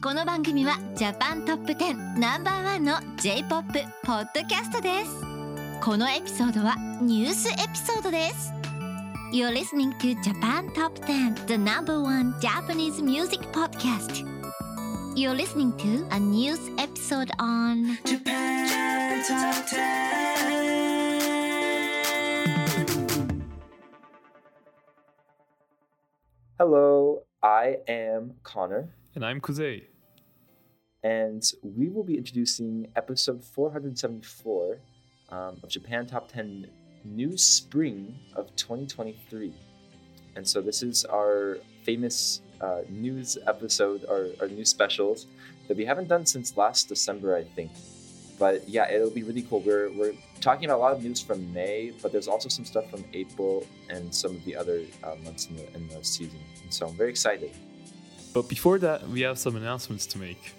この番組は Japan Top 10 No.1 の J-POP ポッドキャストです。このエピソードはニュースエピソードです。You're listening to Japan Top 10, the No.1 Japanese music podcast. You're listening to a news episode on Japan Top 10. Hello, I am Connor.And I'm Kuzei. And we will be introducing episode 474 of Japan Top 10 New Spring of 2023. And so this is our famous news episode, our new specials that we haven't done since last December, I think. But yeah, it'll be really cool. We're talking about a lot of news from May, but there's also some stuff from April and some of the other months in the season. And so I'm very excited.But before that, we have some announcements to make.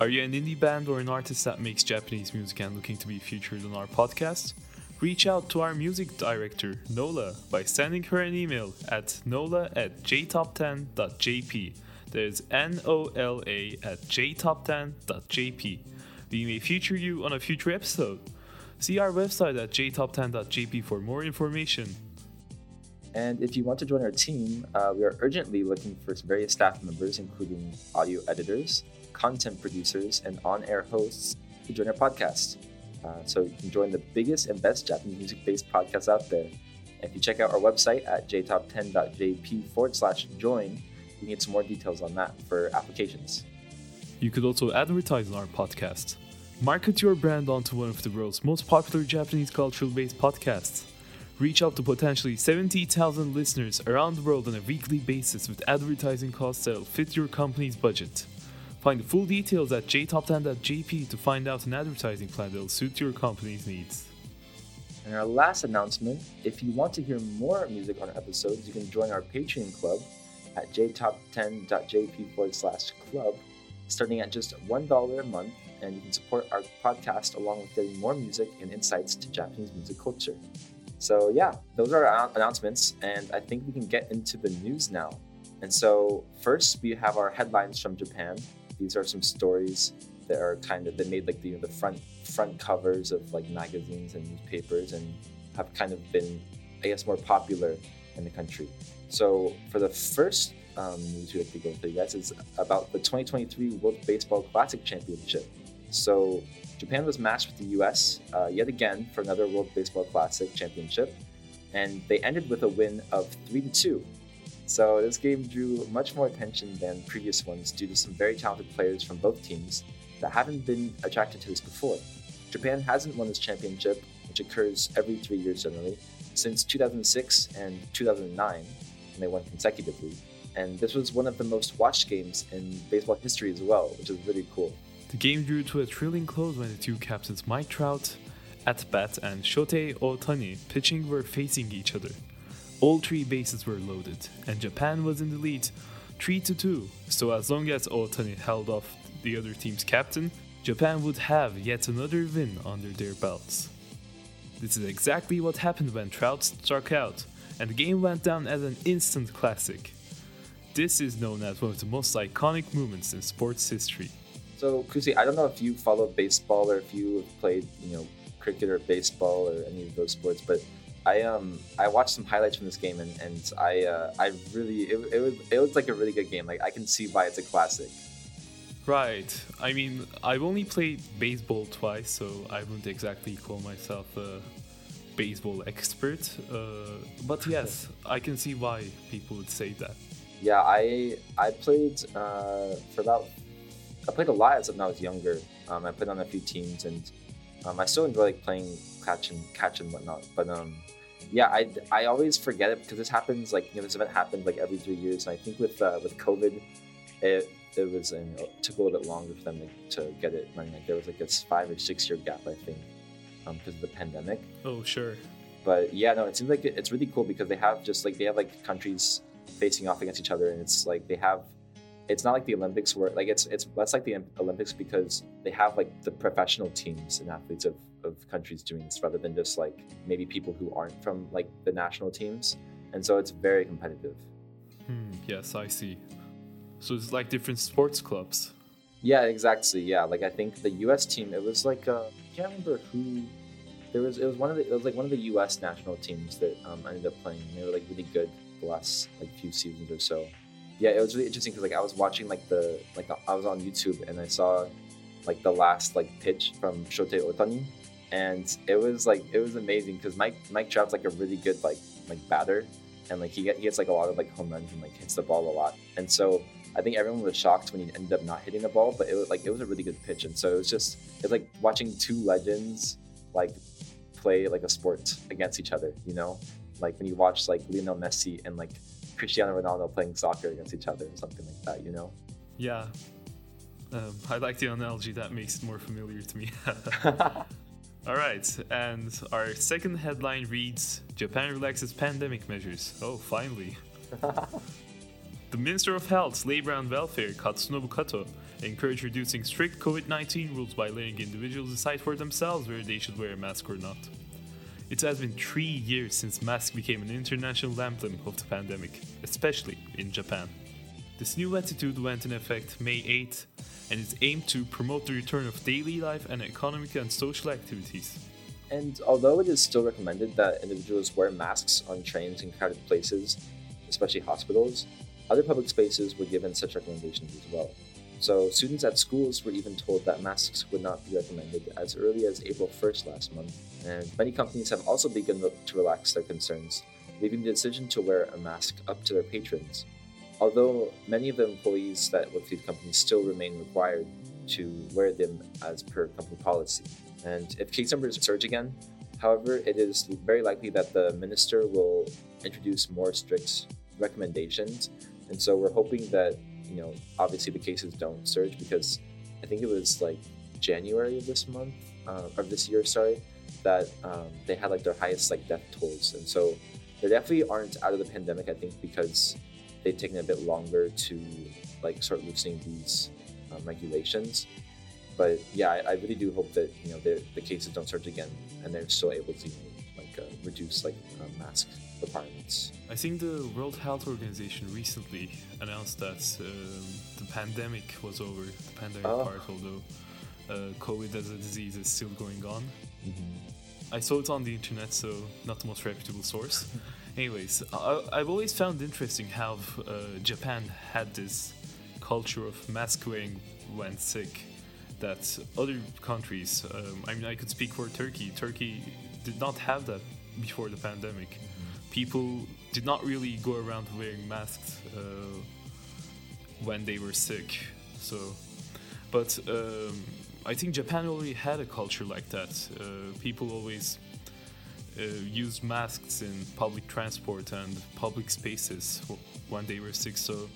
Are you an indie band or an artist that makes Japanese music and looking to be featured on our podcast? Reach out to our music director, Nola, by sending her an email at nola@jtop10.jp. That is NOLA@jtop10.jp. We may feature you on a future episode. See our website at jtop10.jp for more information.And if you want to join our team, we are urgently looking for various staff members, including audio editors, content producers, and on-air hosts to join our podcast. So you can join the biggest and best Japanese music-based podcast out there. And if you check out our website at jtop10.jp/join, you can get some more details on that for applications. You could also advertise on our podcast. Market your brand onto one of the world's most popular Japanese cultural-based podcasts.Reach out to potentially 70,000 listeners around the world on a weekly basis with advertising costs that'll fit your company's budget. Find the full details at jtop10.jp to find out an advertising plan that'll suit your company's needs. And our last announcement, if you want to hear more music on our episodes, you can join our Patreon club at jtop10.jp/club, starting at just $1 a month, and you can support our podcast along with getting more music and insights to Japanese music culture.So yeah, those are our announcements, and I think we can get into the news now. And so first, we have our headlines from Japan. These are some stories that are that made like the front covers of like magazines and newspapers and have kind of been, I guess, more popular in the country. So for the first news we have to go through, guys, is about the 2023 World Baseball Classic Championship. So.Japan was matched with the U.S. Yet again for another World Baseball Classic championship, and they ended with a win of 3-2. So this game drew much more attention than previous ones due to some very talented players from both teams that haven't been attracted to this before. Japan hasn't won this championship, which occurs every 3 years generally, since 2006 and 2009, and they won consecutively. And this was one of the most watched games in baseball history as well, which is really cool.The game drew to a thrilling close when the two captains Mike Trout, at-bat, and Shohei Ohtani, pitching, were facing each other. All three bases were loaded, and Japan was in the lead 3-2, so as long as Ohtani held off the other team's captain, Japan would have yet another win under their belts. This is exactly what happened when Trout struck out, and the game went down as an instant classic. This is known as one of the most iconic moments in sports history.So, Kusi, I don't know if you follow baseball or if you have played, cricket or baseball or any of those sports, but I watched some highlights from this game, and it was like a really good game. Like, I can see why it's a classic. Right. I mean, I've only played baseball twice, so I wouldn't exactly call myself a baseball expert. But yes, I can see why people would say that. Yeah, I played I played a lot as when I was younger. I played on a few teams, and I still enjoy like playing catch and whatnot. But I always forget it because this happens like this event happens like every 3 years. And I think with COVID, it it was in, it took a little bit longer for them to get it running. Like there was like a 5 or 6 year gap, I think, because of the pandemic. Oh, sure. But yeah, no, it seems like it's really cool because they have just like, they have like countries facing off against each other, and it's like they have, it's not like the Olympics where like it's less like the Olympics because they have like the professional teams and athletes of countries doing this rather than just like maybe people who aren't from like the national teams. And so it's very competitive. Yes, I see. So it's like different sports clubs. Yeah, exactly. Yeah, like I think the U.S. team, it was like I can't remember who there was. It was one of the U.S. national teams that ended up playing. And they were like really good the last like few seasons or so. Yeah, it was really interesting because like I was watching like I was on YouTube and I saw like the last like pitch from Shohei Ohtani, and it was amazing because Mike Trout's like a really good like batter. And like he gets like a lot of like home runs and like hits the ball a lot. And so I think everyone was shocked when he ended up not hitting the ball, but it was a really good pitch. And so it's like watching two legends like play like a sport against each other, you know? Like when you watch like Lionel Messi and like Cristiano Ronaldo playing soccer against each other or something like that, you know? Yeah. I like the analogy. That makes it more familiar to me. All right, and our second headline reads, Japan relaxes pandemic measures. Oh, finally. The Minister of Health, Labor and Welfare, Katsunobu Kato, encouraged reducing strict COVID-19 rules by letting individuals decide for themselves whether they should wear a mask or not. It has been 3 years since masks became an international emblem of the pandemic, especially in Japan. This new attitude went in effect May 8th and is aimed to promote the return of daily life and economic and social activities. And although it is still recommended that individuals wear masks on trains and crowded places, especially hospitals, other public spaces were given such recommendations as well. So students at schools were even told that masks would not be recommended as early as April 1st last month. And many companies have also begun to relax their concerns, leaving the decision to wear a mask up to their patrons. Although many of the employees that work for these companies still remain required to wear them as per company policy. And if case numbers surge again, however, it is very likely that the minister will introduce more strict recommendations. And so we're hoping that, you know, obviously the cases don't surge because I think it was like January of this year, that they had like their highest like death tolls. And so they definitely aren't out of the pandemic, I think, because they've taken a bit longer to like start loosening these regulations. But yeah, I really do hope that, you know, the cases don't surge again and they're still able to reduce mask requirements. I think the World Health Organization recently announced that the pandemic was over. The pandemic part, although COVID as a disease is still going on. Mm-hmm. I saw it on the internet, so not the most reputable source. Anyways, I've always found interesting how Japan had this culture of mask wearing when sick that other countries, I could speak for Turkey. Turkey did not have that before the pandemic. Mm-hmm. People did not really go around wearing masks when they were sick. So, but I think Japan already had a culture like that. People always used masks in public transport and public spaces when they were sick. So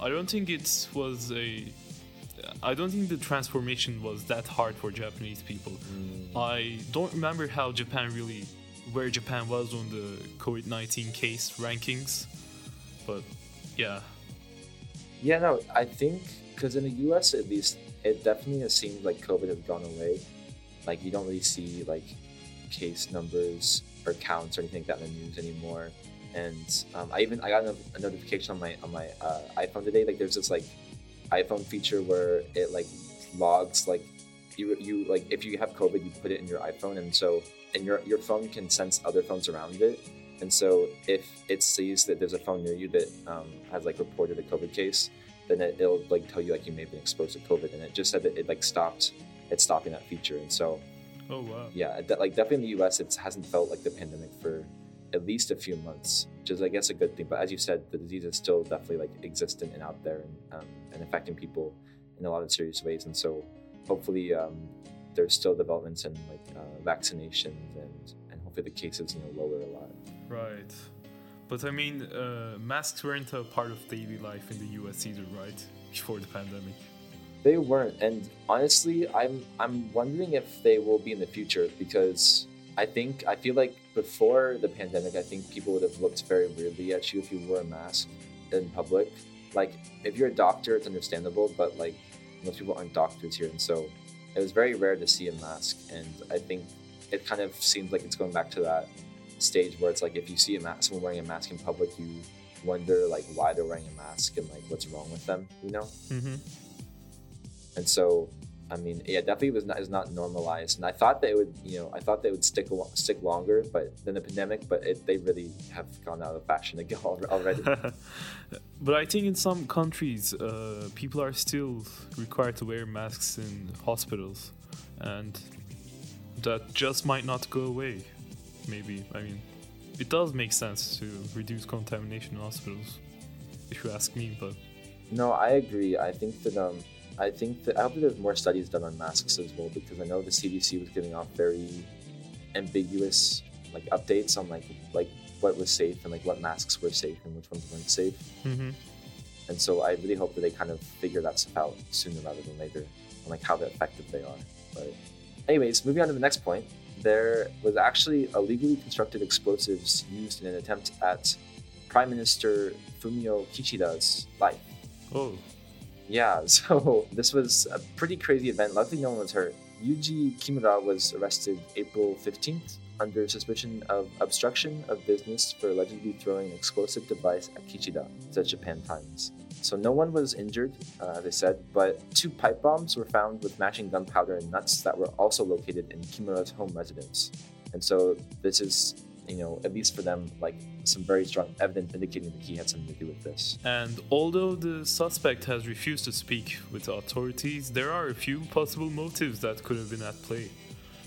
I don't think the transformation was that hard for Japanese people. I don't remember how Japan really, where Japan was on the COVID-19 case rankings, but yeah, no, I think because in the US at least, it definitely has seemed like COVID has gone away. Like you don't really see like case numbers or counts or anything like that in the news anymore. And I got a notification on my iPhone today. Like there's this like iPhone feature where it like logs like you like if you have COVID, you put it in your iPhone, and so and your phone can sense other phones around it. And so if it sees that there's a phone near you that has like reported a COVID case, then it'll like tell you like you may have been exposed to COVID. And it just said that it like stopping that feature. And so. Oh wow! Yeah, like definitely in the US, it hasn't felt like the pandemic for at least a few months, which is, I guess, a good thing. But as you said, the disease is still definitely like existent and out there and affecting people in a lot of serious ways. And so, hopefully, there's still developments in like vaccinations and hopefully the cases lower a lot. Right, but I mean, masks weren't a part of daily life in the US either, right? before the pandemic. They weren't, and honestly, I'm wondering if they will be in the future, because I feel like before the pandemic, I think people would have looked very weirdly at you if you wore a mask in public. Like, if you're a doctor, it's understandable, but like most people aren't doctors here, and so it was very rare to see a mask. And I think it kind of seems like it's going back to that stage where it's like, if you see someone wearing a mask in public, you wonder like why they're wearing a mask and like what's wrong with them, you know? Mm-hmm. And so, I mean, yeah, definitely is not normalized. And I thought they would, stick longer, but than the pandemic. But they really have gone out of fashion again already. But I think in some countries, people are still required to wear masks in hospitals, and that just might not go away. Maybe, I mean, it does make sense to reduce contamination in hospitals, if you ask me. But no, I agree. I hope there's more studies done on masks as well, because I know the CDC was giving off very ambiguous like updates on like what was safe and like what masks were safe and which ones weren't safe. Mm-hmm. And so I really hope that they kind of figure that stuff out sooner rather than later, and like how effective they are. But anyways, moving on to the next point, there was actually illegally constructed explosives used in an attempt at Prime Minister Fumio Kishida's life. Oh. Yeah, so this was a pretty crazy event. Luckily, no one was hurt. Yuji Kimura was arrested April 15th under suspicion of obstruction of business for allegedly throwing an explosive device at Kishida, said Japan Times. So no one was injured, they said, but 2 pipe bombs were found with matching gunpowder and nuts that were also located in Kimura's home residence. And so this is, at least for them, like some very strong evidence indicating that he had something to do with this. And although the suspect has refused to speak with authorities, there are a few possible motives that could have been at play.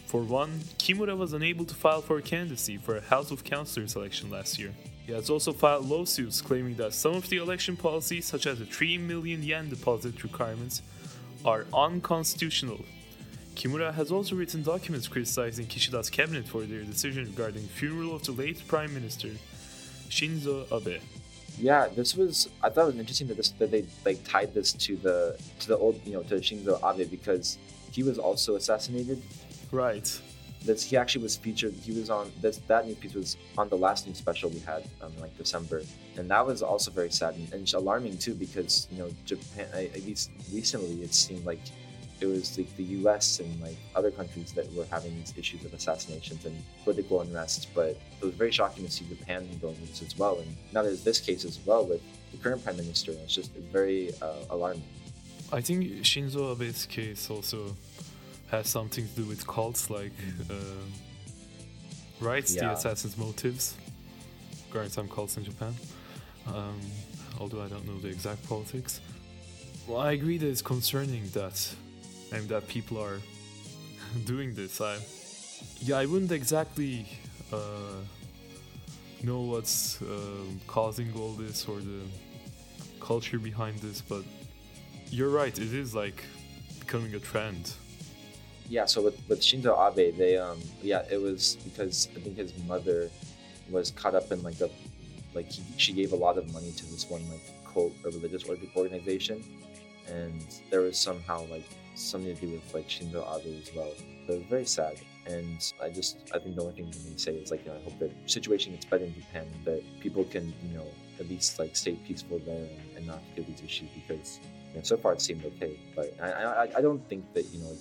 For one, Kimura was unable to file for candidacy for a House of Councillors election last year. He has also filed lawsuits claiming that some of the election policies, such as the 3 million yen deposit requirements, are unconstitutional. Kimura has also written documents criticizing Kishida's cabinet for their decision regarding the funeral of the late Prime Minister Shinzo Abe. Yeah, I thought it was interesting that they like tied this to the old, to Shinzo Abe, because he was also assassinated. Right. He actually was featured. He was on that news piece was on the last news special we had in December, and that was also very sad and alarming too, because Japan, at least recently, it seemed like it was like the U.S. and like other countries that were having these issues of assassinations and political unrest. But it was very shocking to see Japan going into this as well. And now there's this case as well with the current prime minister. It's just very alarming. I think Shinzo Abe's case also has something to do with cults, like the assassin's motives regarding some cults in Japan. Although I don't know the exact politics. Well, I agree that it's concerning that. And that people are doing this. I wouldn't exactly know what's causing all this or the culture behind this, but you're right, it is like becoming a trend. Yeah, so with Shinzo Abe, they it was because I think his mother was caught up in she gave a lot of money to this one like cult or religious organization, and there was somehow like something to do with like Shinzo Abe as well. But it was very sad, and I think the only thing we can say is like, I hope the situation gets better in Japan, that people can at least like stay peaceful there and not get these issues, because so far it seemed okay. But I don't think that like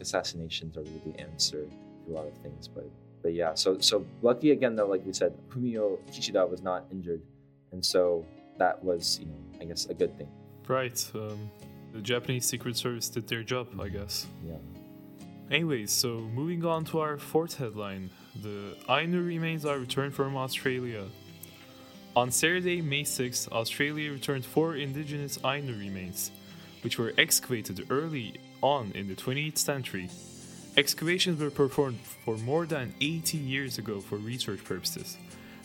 assassinations are really the answer to a lot of things. But yeah, so lucky again though, like we said, Fumio Kishida was not injured, and so that was I guess a good thing. Right. The Japanese Secret Service did their job, I guess. Yeah. Anyways, so moving on to our 4th headline. The Ainu remains are returned from Australia. On Saturday, May 6th, Australia returned 4 indigenous Ainu remains, which were excavated early on in the 20th century. Excavations were performed for more than 80 years ago for research purposes,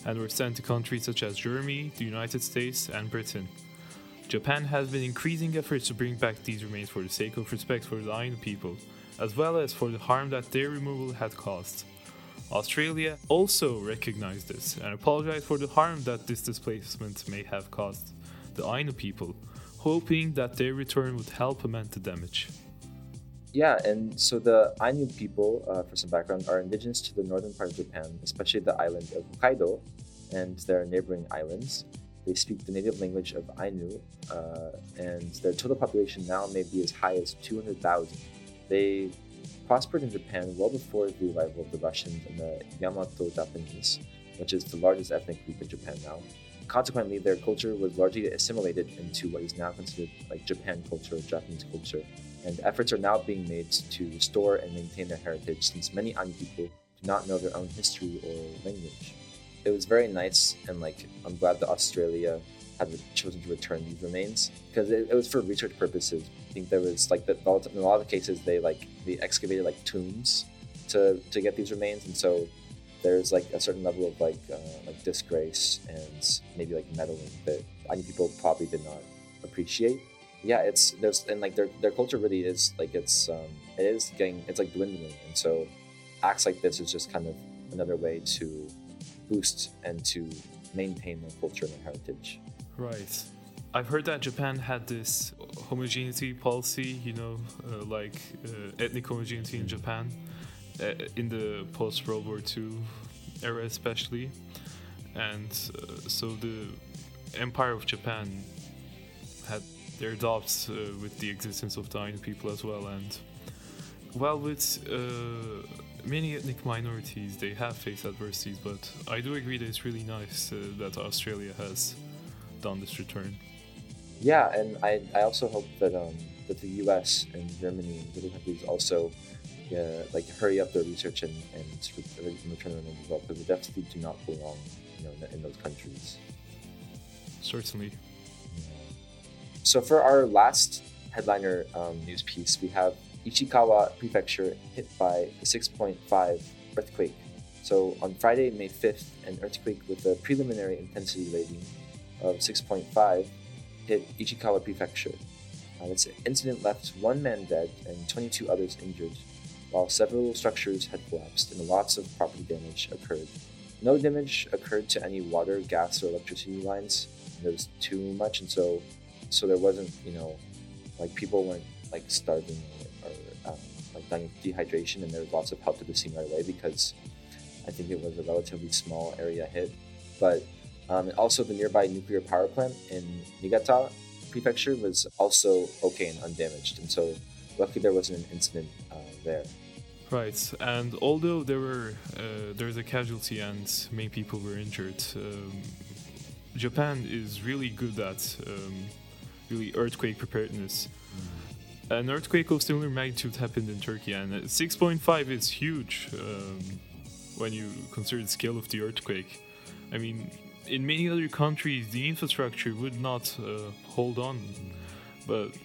and were sent to countries such as Germany, the United States, and Britain. Japan has been increasing efforts to bring back these remains for the sake of respect for the Ainu people, as well as for the harm that their removal had caused. Australia also recognized this and apologized for the harm that this displacement may have caused the Ainu people, hoping that their return would help amend the damage. Yeah, and so the Ainu people, for some background, are indigenous to the northern part of Japan, especially the island of Hokkaido and their neighboring islands. They speak the native language of Ainu, and their total population now may be as high as 200,000. They prospered in Japan well before the arrival of the Russians and the Yamato Japanese, which is the largest ethnic group in Japan now. Consequently, their culture was largely assimilated into what is now considered like Japan culture or Japanese culture, and efforts are now being made to restore and maintain their heritage since many Ainu people do not know their own history or language. It was very nice, and I'm glad that Australia had chosen to return these remains because it was for research purposes. I think there was in a lot of cases they excavated tombs to get these remains, and so there's a certain level of disgrace and maybe meddling that Ainu people probably did not appreciate. Yeah, their culture really is dwindling, and so acts like this is just kind of another way to boost and to maintain their culture and their heritage. Right. I've heard that Japan had this homogeneity policy, ethnic homogeneity in Japan in the post-World War II era especially. And so the Empire of Japan had their doubts with the existence of the Ainu people as well. And while with many ethnic minorities, they have faced adversities, but I do agree that it's really nice that Australia has done this return. Yeah, and I also hope that the US and Germany and other countries also hurry up their research and return them as well, because they definitely do not belong in those countries. Certainly. Yeah. So for our last headliner news piece, we have Ishikawa Prefecture hit by a 6.5 earthquake. So on Friday, May 5th, an earthquake with a preliminary intensity rating of 6.5 hit Ishikawa Prefecture. This incident left one man dead and 22 others injured, while several structures had collapsed and lots of property damage occurred. No damage occurred to any water, gas, or electricity lines. There was too much, and so there wasn't, people weren't starving or dying of dehydration, and there was lots of help to be seen right away because I think it was a relatively small area hit. But also the nearby nuclear power plant in Niigata Prefecture was also okay and undamaged, and so luckily there wasn't an incident there. Right, and although there was a casualty and many people were injured, Japan is really good at really earthquake preparedness. An earthquake of similar magnitude happened in Turkey, and 6.5 is huge when you consider the scale of the earthquake. I mean, in many other countries, the infrastructure would not hold on. But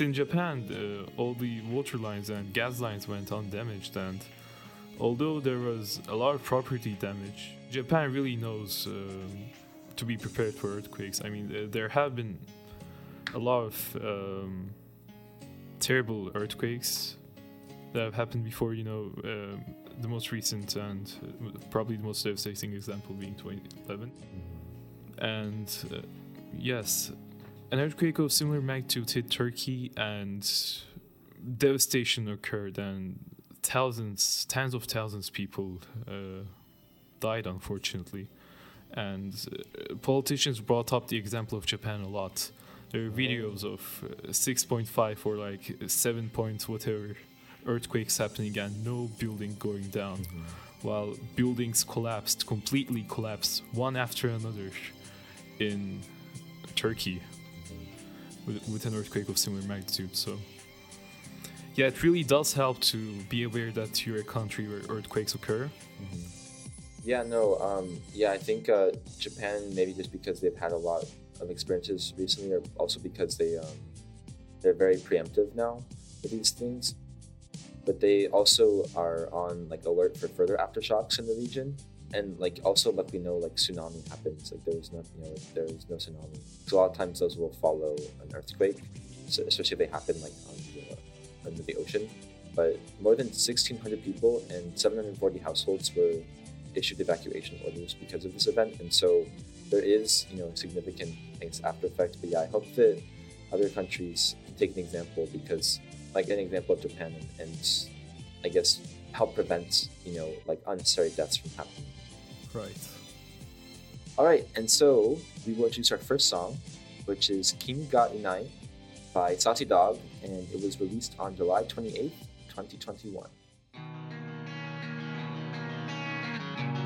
in Japan, all the water lines and gas lines went undamaged, and although there was a lot of property damage, Japan really knows to be prepared for earthquakes. I mean, there have been a lot of terrible earthquakes that have happened before, the most recent and probably the most devastating example being 2011. And yes, an earthquake of similar magnitude hit Turkey, and devastation occurred, and tens of thousands of people died, unfortunately. And politicians brought up the example of Japan a lot. There are videos of 6.5 or 7 point whatever earthquakes happening and no building going down, while buildings completely collapsed one after another in Turkey with an earthquake of similar magnitude. So yeah, it really does help to be aware that you're a country where earthquakes occur. Yeah, no, I think Japan, maybe just because they've had a lot of experiences recently, or also because they're very preemptive now with these things, but they also are on alert for further aftershocks in the region, and also let me know tsunami happens, there is no tsunami, so a lot of times those will follow an earthquake, so especially if they happen under the ocean. But more than 1,600 people and 740 households were issued evacuation orders because of this event, and so there is, you know, significant things after effects, but yeah, I hope that other countries take an example, because like an example of Japan, and I guess help prevent, you know, like unnecessary deaths from happening. Right. All right, and so we will introduce our first song, which is Kimi Ga Inai by Saucy Dog, and it was released on July 28th, 2021.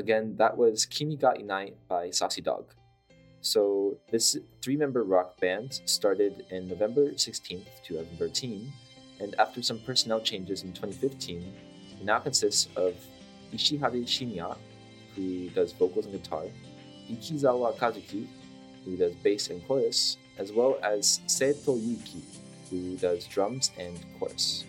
Again, that was Kimi Ga Inai by Saucy Dog. So this three-member rock band started in November 16th, 2013, and after some personnel changes in 2015, it now consists of Ishihara Shinya, who does vocals and guitar, Ikizawa Kazuki, who does bass and chorus, as well as Seto Yuki, who does drums and chorus.On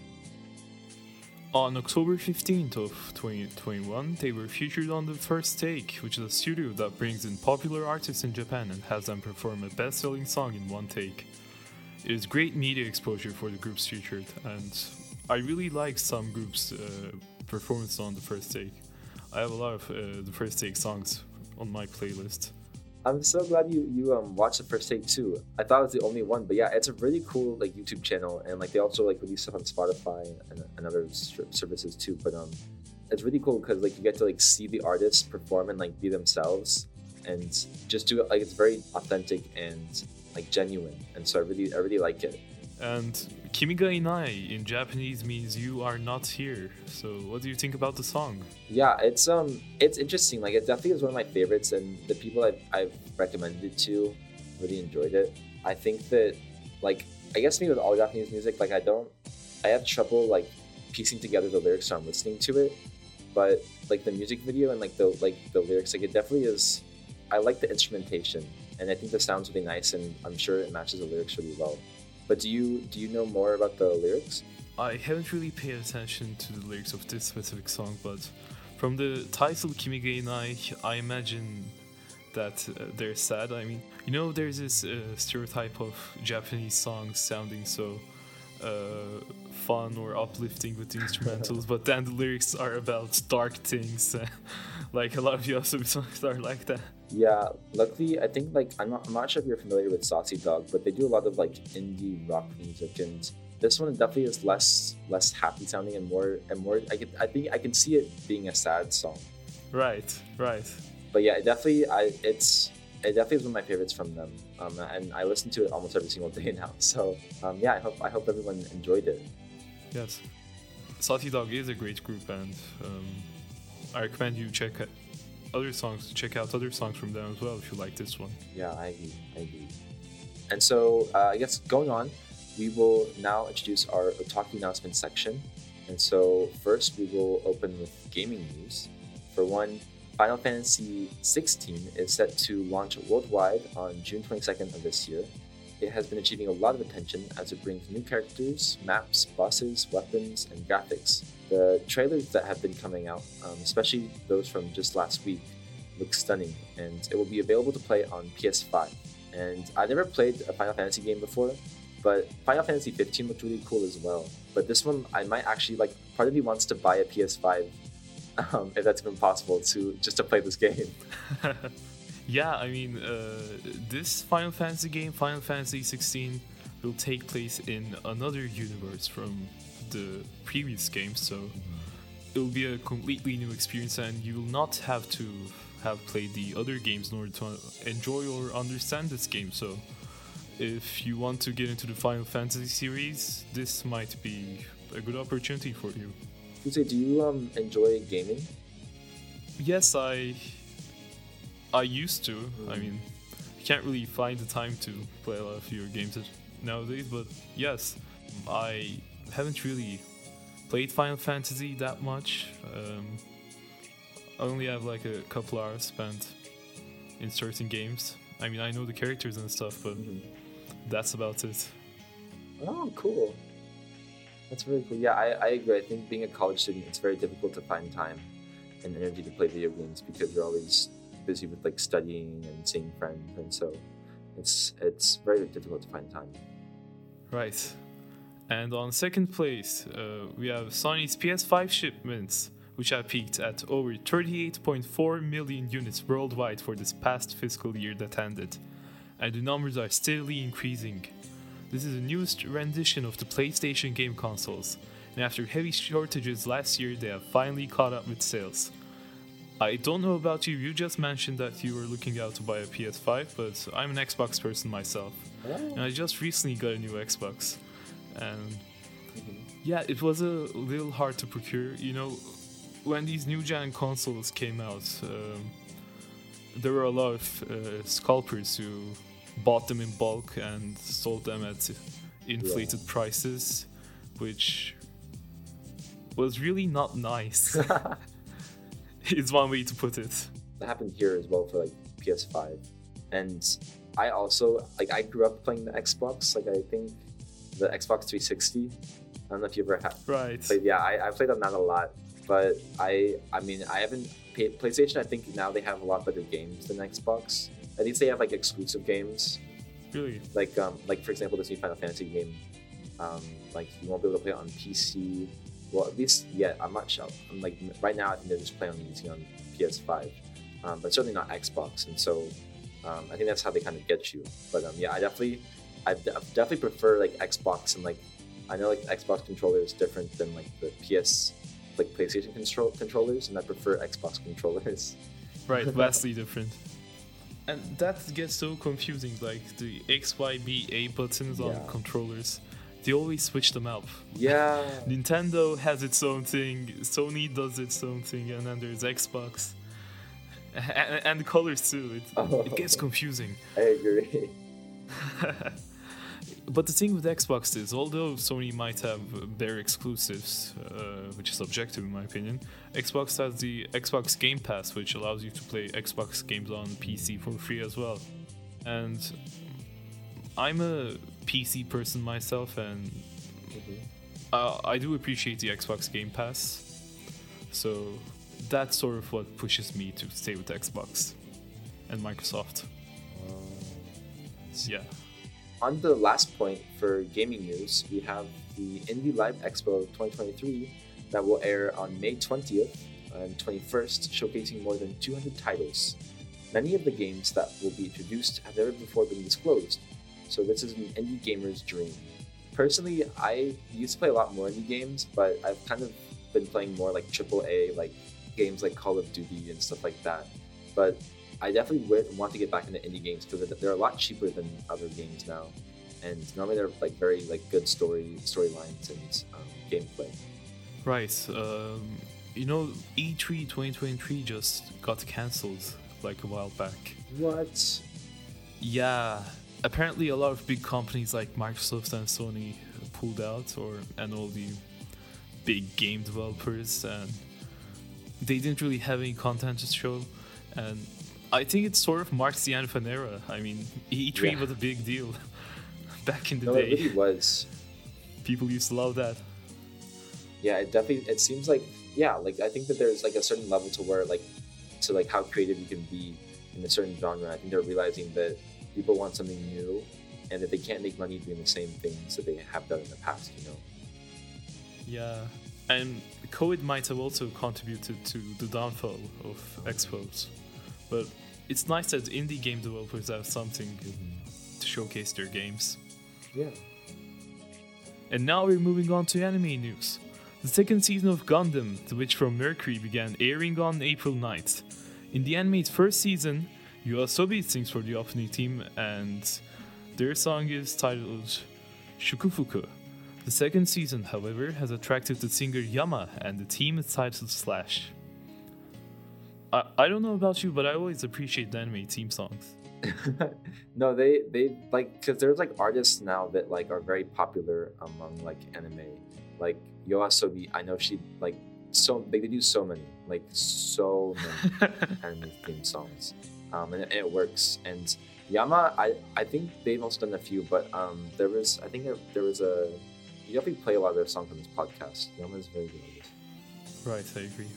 October 15th of 2021, they were featured on The First Take, which is a studio that brings in popular artists in Japan and has them perform a best-selling song in one take. It is great media exposure for the groups featured, and I really like some groups' performances on The First Take. I have a lot of The First Take songs on my playlist. I'm so glad you watched The First Take too. I thought it was the only one, but yeah, it's a really cool like YouTube channel, and like they also like release stuff on Spotify and other services too. But it's really cool because like you get to like see the artists perform and like be themselves and just do it like it's very authentic and like genuine, and so I really like it. And Kimi Ga Inai in Japanese means you are not here. So what do you think about the song? Yeah, it's interesting. Like it definitely is one of my favorites, and the people I've recommended it to really enjoyed it. I think that like I guess me with all Japanese music, like I have trouble like piecing together the lyrics when I'm listening to it, but like the music video and like the lyrics, like it definitely is. I like the instrumentation, and I think the sound's really nice, and I'm sure it matches the lyrics really well. But do you know more about the lyrics? I haven't really paid attention to the lyrics of this specific song, but from the title Kimi Ga Inai, I imagine that they're sad. I mean, you know, there's this stereotype of Japanese songs sounding so fun or uplifting with the instrumentals, but then the lyrics are about dark things. Like a lot of Yoasobi songs are like that. Yeah, luckily I think like I'm not sure if you're familiar with Saucy Dog, but they do a lot of like indie rock music, and this one definitely is less happy sounding and more. I think I can see it being a sad song. Right. But yeah, it definitely is one of my favorites from them, and I listen to it almost every single day now. So yeah, I hope everyone enjoyed it. Yes, Saucy Dog is a great group, and I recommend you check out other songs from them as well if you like this one. Yeah, I agree. And so I guess going on, we will now introduce our Otaku announcement section. And so first we will open with gaming news. For one, Final Fantasy XVI is set to launch worldwide on June 22nd of this year. It has been achieving a lot of attention as it brings new characters, maps, bosses, weapons, and graphics. The trailers that have been coming out, especially those from just last week, look stunning, and it will be available to play on PS5. And I've never played a Final Fantasy game before, but Final Fantasy 15 looked really cool as well. But this one, I might actually, like, part of me wants to buy a PS5, if that's even possible, just to play this game. Yeah, I mean, this Final Fantasy game, Final Fantasy 16, will take place in another universe from the previous game, so it will be a completely new experience, and you will not have to have played the other games in order to enjoy or understand this game. So if you want to get into the Final Fantasy series, this might be a good opportunity for you. Jose, do you enjoy gaming? Yes, I used to. I mean, you can't really find the time to play a lot of your games nowadays, but yes, I haven't really played Final Fantasy that much. I only have like a couple hours spent in certain games. I mean, I know the characters and stuff, but that's about it. Oh, cool. That's really cool. Yeah, I agree. I think being a college student, it's very difficult to find time and energy to play video games because you're always busy with like studying and seeing friends, and so it's very difficult to find time. Right. And on second place, we have Sony's PS5 shipments, which have peaked at over 38.4 million units worldwide for this past fiscal year that ended, and the numbers are steadily increasing. This is the newest rendition of the PlayStation game consoles, and after heavy shortages last year, they have finally caught up with sales. I don't know about you, you just mentioned that you were looking out to buy a PS5, but I'm an Xbox person myself. Oh. And I just recently got a new Xbox. And yeah, it was a little hard to procure. You know, when these new gen consoles came out, there were a lot of scalpers who bought them in bulk and sold them at inflated prices, which was really not nice. It's one way to put it. That happened here as well for like PS5, and I also I grew up playing the Xbox. Like I think the Xbox 360. I don't know if you ever have. Right. But yeah, I played on that a lot. But I mean I haven't paid PlayStation. I think now they have a lot better games than Xbox. At least they have like exclusive games. Really? Like for example, this new Final Fantasy game. Like you won't be able to play it on PC. Well, at least, yeah, I'm not sure. Like, right now, I think they're just playing on PS5, but certainly not Xbox. And so I think that's how they kind of get you. But yeah, I definitely prefer like Xbox, and like I know like the Xbox controller is different than like the PS like PlayStation controllers, and I prefer Xbox controllers. Right, vastly different. And that gets so confusing, like the X, Y, B, A buttons on controllers. They always switch them up. Yeah. Nintendo has its own thing, Sony does its own thing, and then there's Xbox. And the colors too. It gets confusing. I agree. But the thing with Xbox is, although Sony might have their exclusives, which is subjective in my opinion, Xbox has the Xbox Game Pass, which allows you to play Xbox games on PC for free as well. And I'm a PC person myself, and I do appreciate the Xbox Game Pass. So that's sort of what pushes me to stay with Xbox and Microsoft. Yeah. On the last point for gaming news, we have the Indie Live Expo 2023 that will air on May 20th and 21st, showcasing more than 200 titles. Many of the games that will be introduced have never before been disclosed, so this is an indie gamer's dream. Personally, I used to play a lot more indie games, but I've kind of been playing more like AAA, like games like Call of Duty and stuff like that. But I definitely want to get back into indie games because they're a lot cheaper than other games now, and normally they're like very like good storylines and gameplay. Right. You know, E3 2023 just got cancelled like a while back. What? Yeah. Apparently, a lot of big companies like Microsoft and Sony pulled out, and all the big game developers, and they didn't really have any content to show. And I think it sort of marks the end of an era. I mean, E3 was a big deal back in the day. It really was. People used to love that. Yeah, it seems like, I think that there's like a certain level to where like how creative you can be in a certain genre. I think they're realizing that people want something new and that they can't make money doing the same things that they have done in the past, you know? Yeah. And COVID might have also contributed to the downfall of Expos. But it's nice that indie game developers have something to showcase their games. Yeah. And now we're moving on to anime news. The second season of Gundam, The Witch from Mercury, began airing on April 9th. In the anime's first season, Yoasobi sings for the opening team, and their song is titled Shukufuku. The second season, however, has attracted the singer Yama, and the team is titled Slash. I don't know about you, but I always appreciate the anime theme songs. No, they like, because there's like artists now that like are very popular among like anime, like Yoasobi. I know she like they do so many anime theme songs, and it works. And Yama, I think they've also done a few, but you definitely play a lot of their songs on this podcast. Yama is very good at this. Right, I agree.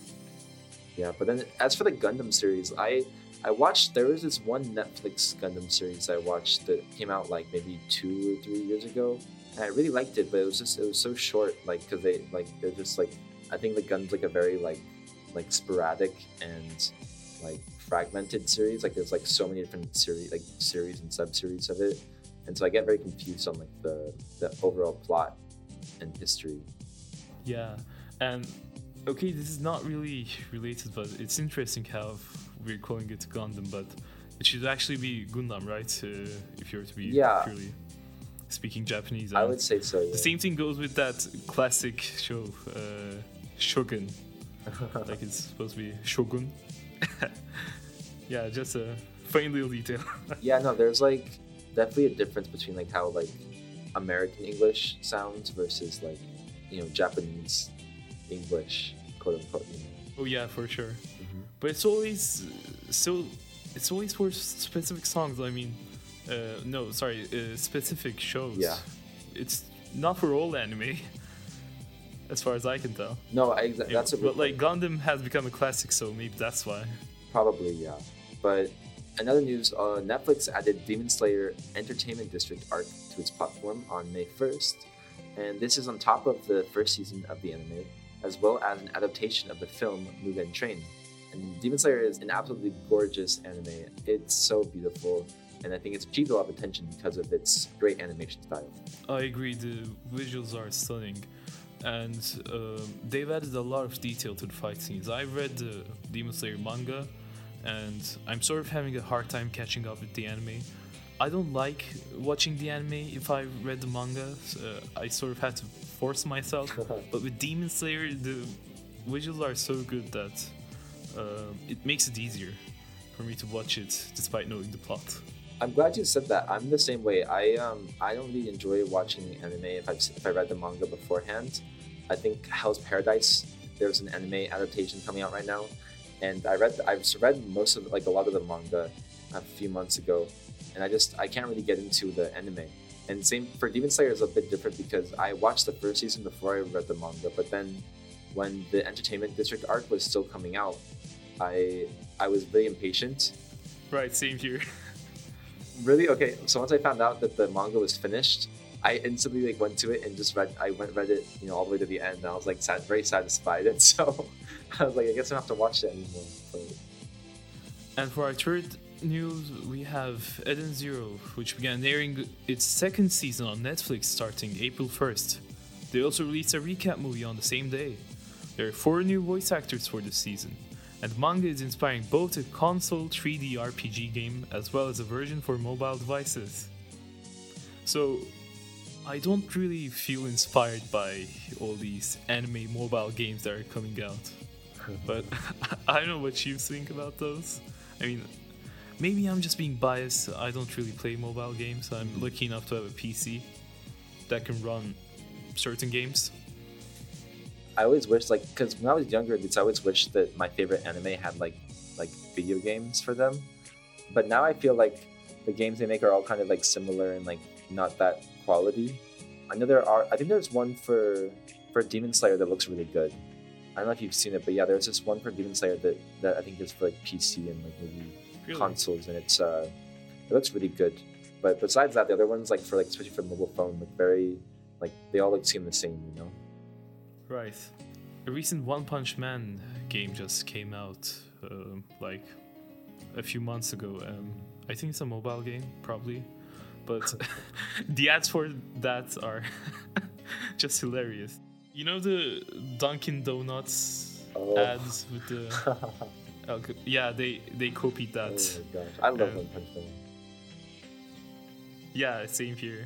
Yeah, but then as for the Gundam series, there was this one Netflix Gundam series I watched that came out like maybe 2 or 3 years ago, and I really liked it, but it was so short, like because they're just like, I think the Gundam's like a very like sporadic and like fragmented series. Like there's like so many different series and sub-series of it, and so I get very confused on like the overall plot and history. Yeah, and. Okay, this is not really related, but it's interesting how we're calling it Gundam, but it should actually be Gundam, right? If you're to be purely speaking Japanese. I would say so, yeah. The same thing goes with that classic show, Shogun. Like it's supposed to be Shogun. Yeah, just a funny little detail. Yeah, no, there's like definitely a difference between like how like American English sounds versus like, you know, Japanese English, quote unquote. Oh yeah, for sure. Mm-hmm. But it's always for specific songs. I mean, specific shows. Yeah, it's not for all anime, as far as I can tell. No, that's a good. But like Gundam has become a classic, so maybe that's why. Probably, yeah. But another news: Netflix added Demon Slayer Entertainment District Arc to its platform on May 1st, and this is on top of the first season of the anime, as well as an adaptation of the film Mugen Train. And Demon Slayer is an absolutely gorgeous anime. It's so beautiful, and I think it's achieved a lot of attention because of its great animation style. I agree, the visuals are stunning. and they've added a lot of detail to the fight scenes. I've read the Demon Slayer manga, and I'm sort of having a hard time catching up with the anime. I don't like watching the anime if I read the manga. I sort of had to force myself. But with Demon Slayer, the visuals are so good that it makes it easier for me to watch it, despite knowing the plot. I'm glad you said that. I'm the same way. I don't really enjoy watching anime if I read the manga beforehand. I think Hell's Paradise, there's an anime adaptation coming out right now, and I've read most of, like, a lot of the manga a few months ago, and I can't really get into the anime. And same for Demon Slayer is a bit different because I watched the first season before I read the manga, but then when the Entertainment District Arc was still coming out, I was really impatient. Right, same here. Really? Okay, so once I found out that the manga was finished, I instantly, like, went to it and just read it, you know, all the way to the end, and I was, like, very satisfied, and so I was like, I guess I don't have to watch that anymore. And for our third news, we have Eden Zero, which began airing its second season on Netflix starting April 1st. They also released a recap movie on the same day. There are 4 new voice actors for this season, and manga is inspiring both a console 3D RPG game as well as a version for mobile devices. So, I don't really feel inspired by all these anime mobile games that are coming out. But I don't know what you think about those. I mean, maybe I'm just being biased. I don't really play mobile games. I'm lucky enough to have a PC that can run certain games. I always wish, like, because when I was younger, I always wished that my favorite anime had like video games for them. But now I feel like the games they make are all kind of, like, similar and, like, not that quality. I know there's one for Demon Slayer that looks really good. I don't know if you've seen it, but yeah, there's this one for Demon Slayer that I think is for, like, PC and, like, maybe really? Consoles, and it's it looks really good. But besides that, the other ones, like, for, like, especially for mobile phone, look very, like, they all, like, seem the same, you know. Right. A recent One Punch Man game just came out like a few months ago. I think it's a mobile game, probably. But the ads for that are just hilarious. You know the Dunkin' Donuts ads with the... yeah, they copied that. Oh my gosh. I love One Punch Man. Yeah, same here.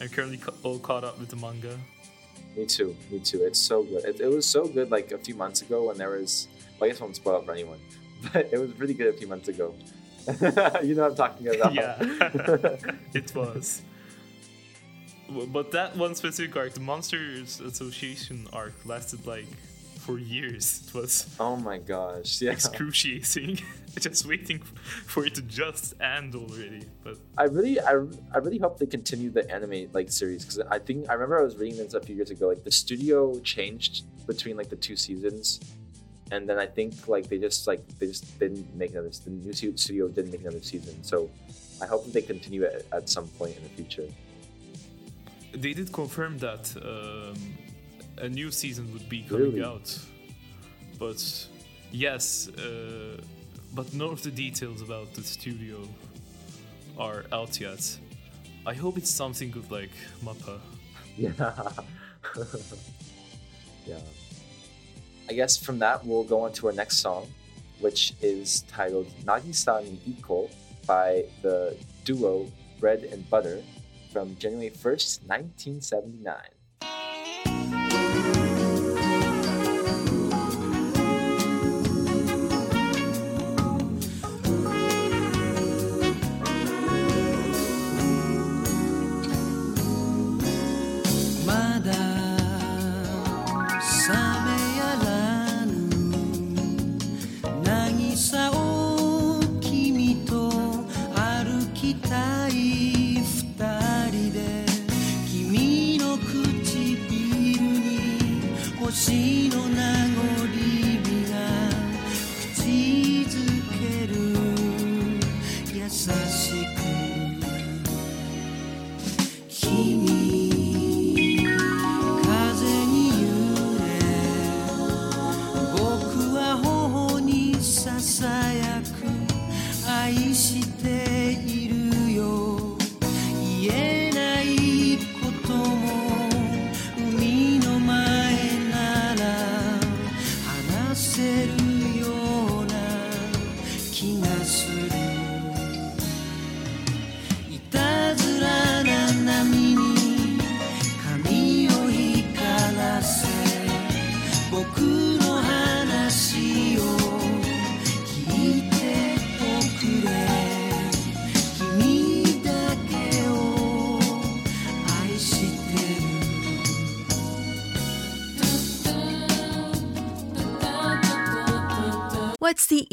I'm currently all caught up with the manga. Me too. It's so good. It was so good, like, a few months ago when there was... Well, I guess I won't spoil it for anyone, but it was really good a few months ago. You know what I'm talking about. Yeah, it was. But that one specific arc, the Monsters Association arc, lasted, like, for years. It was... Oh my gosh, yeah. Excruciating. Just waiting for it to just end already. But I really hope they continue the anime, like, series, because I remember I was reading this a few years ago, like, the studio changed between, like, the 2 seasons, and then I think, like, they just didn't make another, the new studio didn't make another season, so I hope that they continue it at some point in the future. They did confirm that a new season would be coming out, but yes, but none of the details about the studio are out yet. I hope it's something good like Mappa. Yeah. Yeah. I guess from that, we'll go on to our next song, which is titled Nagisa ni Iko by the duo Bread and Butter from January 1st, 1979. What's the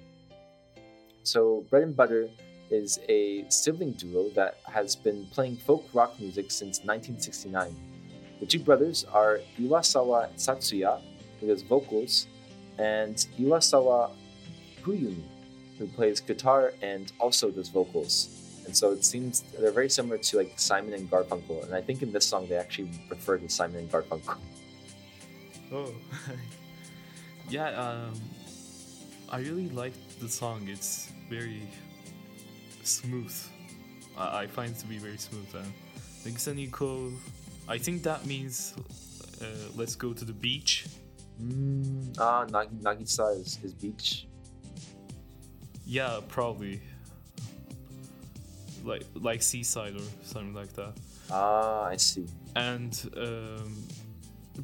So Bread and Butter is a sibling duo that has been playing folk rock music since 1969. The two brothers are Iwasawa Satsuya, who does vocals, and Iwasawa Fuyumi, who plays guitar and also does vocals. And so it seems they're very similar to like Simon and Garfunkel, and I think in this song they actually refer to Simon and Garfunkel. Oh, I really liked the song. It's very smooth. I find it to be very smooth. Nagisa ni Iko, I think that means let's go to the beach. Nagisa is beach. Yeah, probably. Like seaside or something like that. Ah, I see. And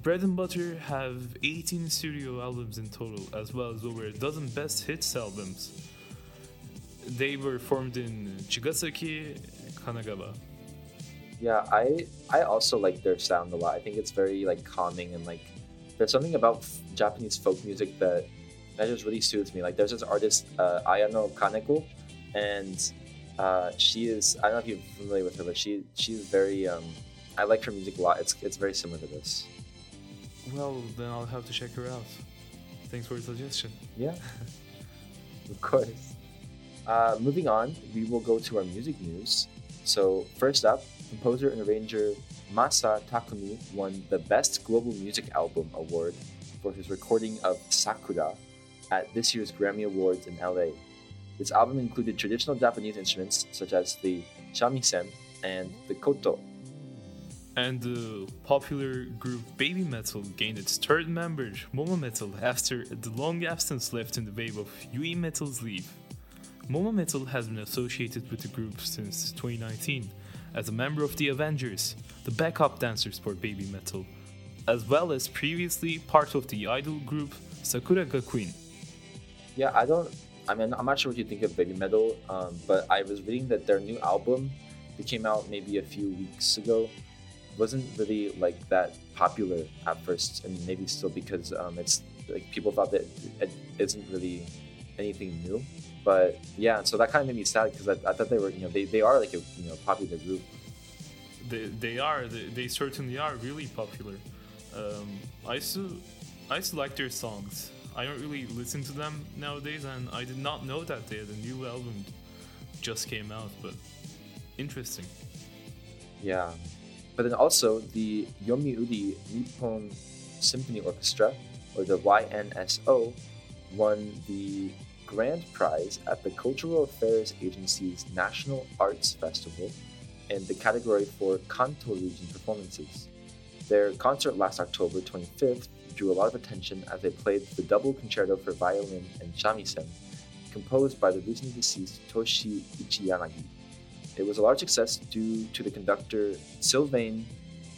Bread and Butter have 18 studio albums in total, as well as over a dozen best hits albums. They were formed in Chigasaki, Kanagawa. Yeah, I also like their sound a lot. I think it's very like calming, and like there's something about Japanese folk music that just really suits me. Like there's this artist Ayano Kaneko, and she is, I don't know if you're familiar with her, but she's very I like her music a lot. It's very similar to this. Well, then I'll have to check her out. Thanks for your suggestion. Yeah, of course. Moving on, we will go to our music news. So first up, composer and arranger Masa Takumi won the Best Global Music Album Award for his recording of Sakura at this year's Grammy Awards in LA. This album included traditional Japanese instruments such as the shamisen and the koto. And the popular group Babymetal gained its third member, Momometal, after the long absence left in the wave of Yui Metal's leave. Momometal has been associated with the group since 2019 as a member of the Avengers, the backup dancers for Babymetal, as well as previously part of the idol group Sakura Gakuin. Yeah, I'm not sure what you think of Babymetal, but I was reading that their new album that came out maybe a few weeks ago wasn't really like that popular at first, and maybe still because it's like people thought that it isn't really anything new. But yeah, so that kind of made me sad because I thought they were, they are like a popular group. They certainly are really popular. I still like their songs. I don't really listen to them nowadays, and I did not know that they had a new album just came out, but interesting. Yeah. But then also the Yomiuri Nippon Symphony Orchestra, or the YNSO, won the grand prize at the Cultural Affairs Agency's National Arts Festival in the category for Kanto region performances. Their concert last October 25th drew a lot of attention as they played the double concerto for violin and shamisen, composed by the recently deceased Toshi Ichiyanagi. It was a large success due to the conductor Sylvain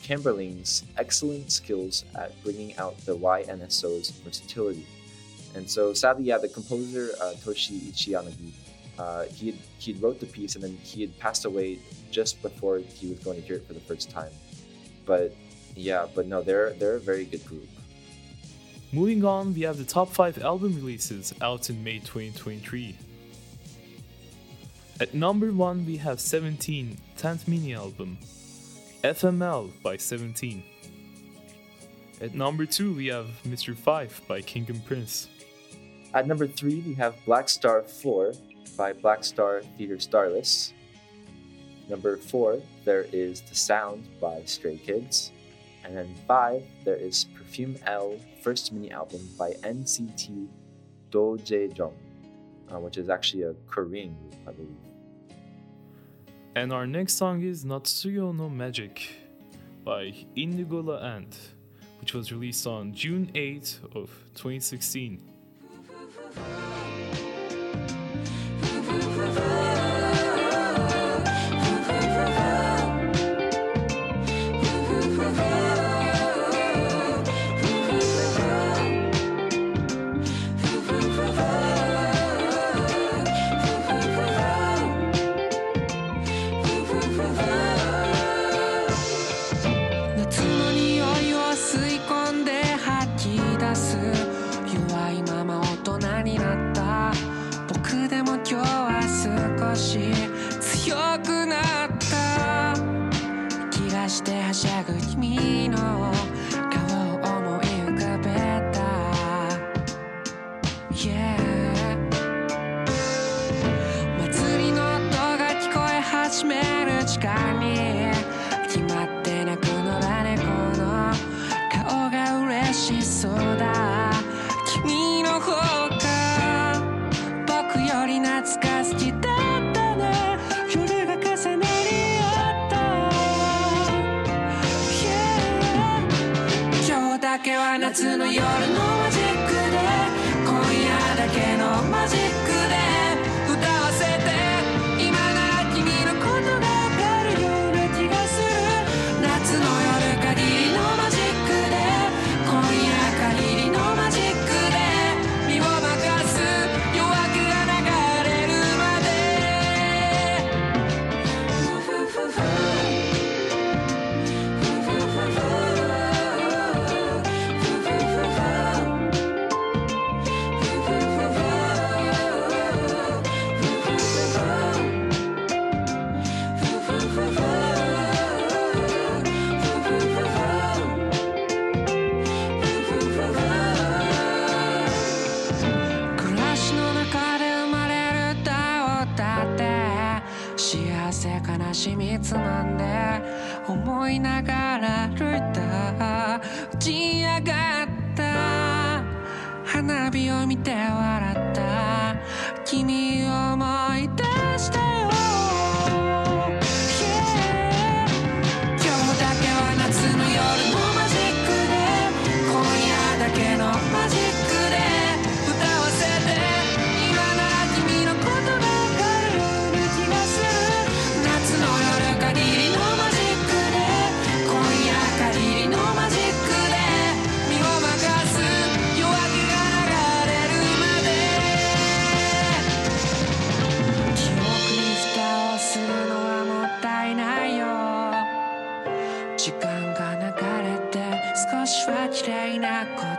Camberling's excellent skills at bringing out the YNSO's versatility. And so sadly, the composer Toshi Ichiyanagi, he wrote the piece, and then he had passed away just before he was going to hear it for the first time. But yeah, but no, they're a very good group. Moving on, we have the top 5 album releases out in May 2023. At number 1, we have 17, 10th mini album, FML by 17. At number 2, we have Mr. 5 by King and Prince. At number 3, we have Black Star 4 by Black Star Theater Starless. Number 4, there is The Sound by Stray Kids. And then 5, there is Perfume L, first mini album by NCT Dojaejong, which is actually a Korean group, I believe. And our next song is Natsuyo no Magic by Indigo La Ant, which was released on June 8th of 2016.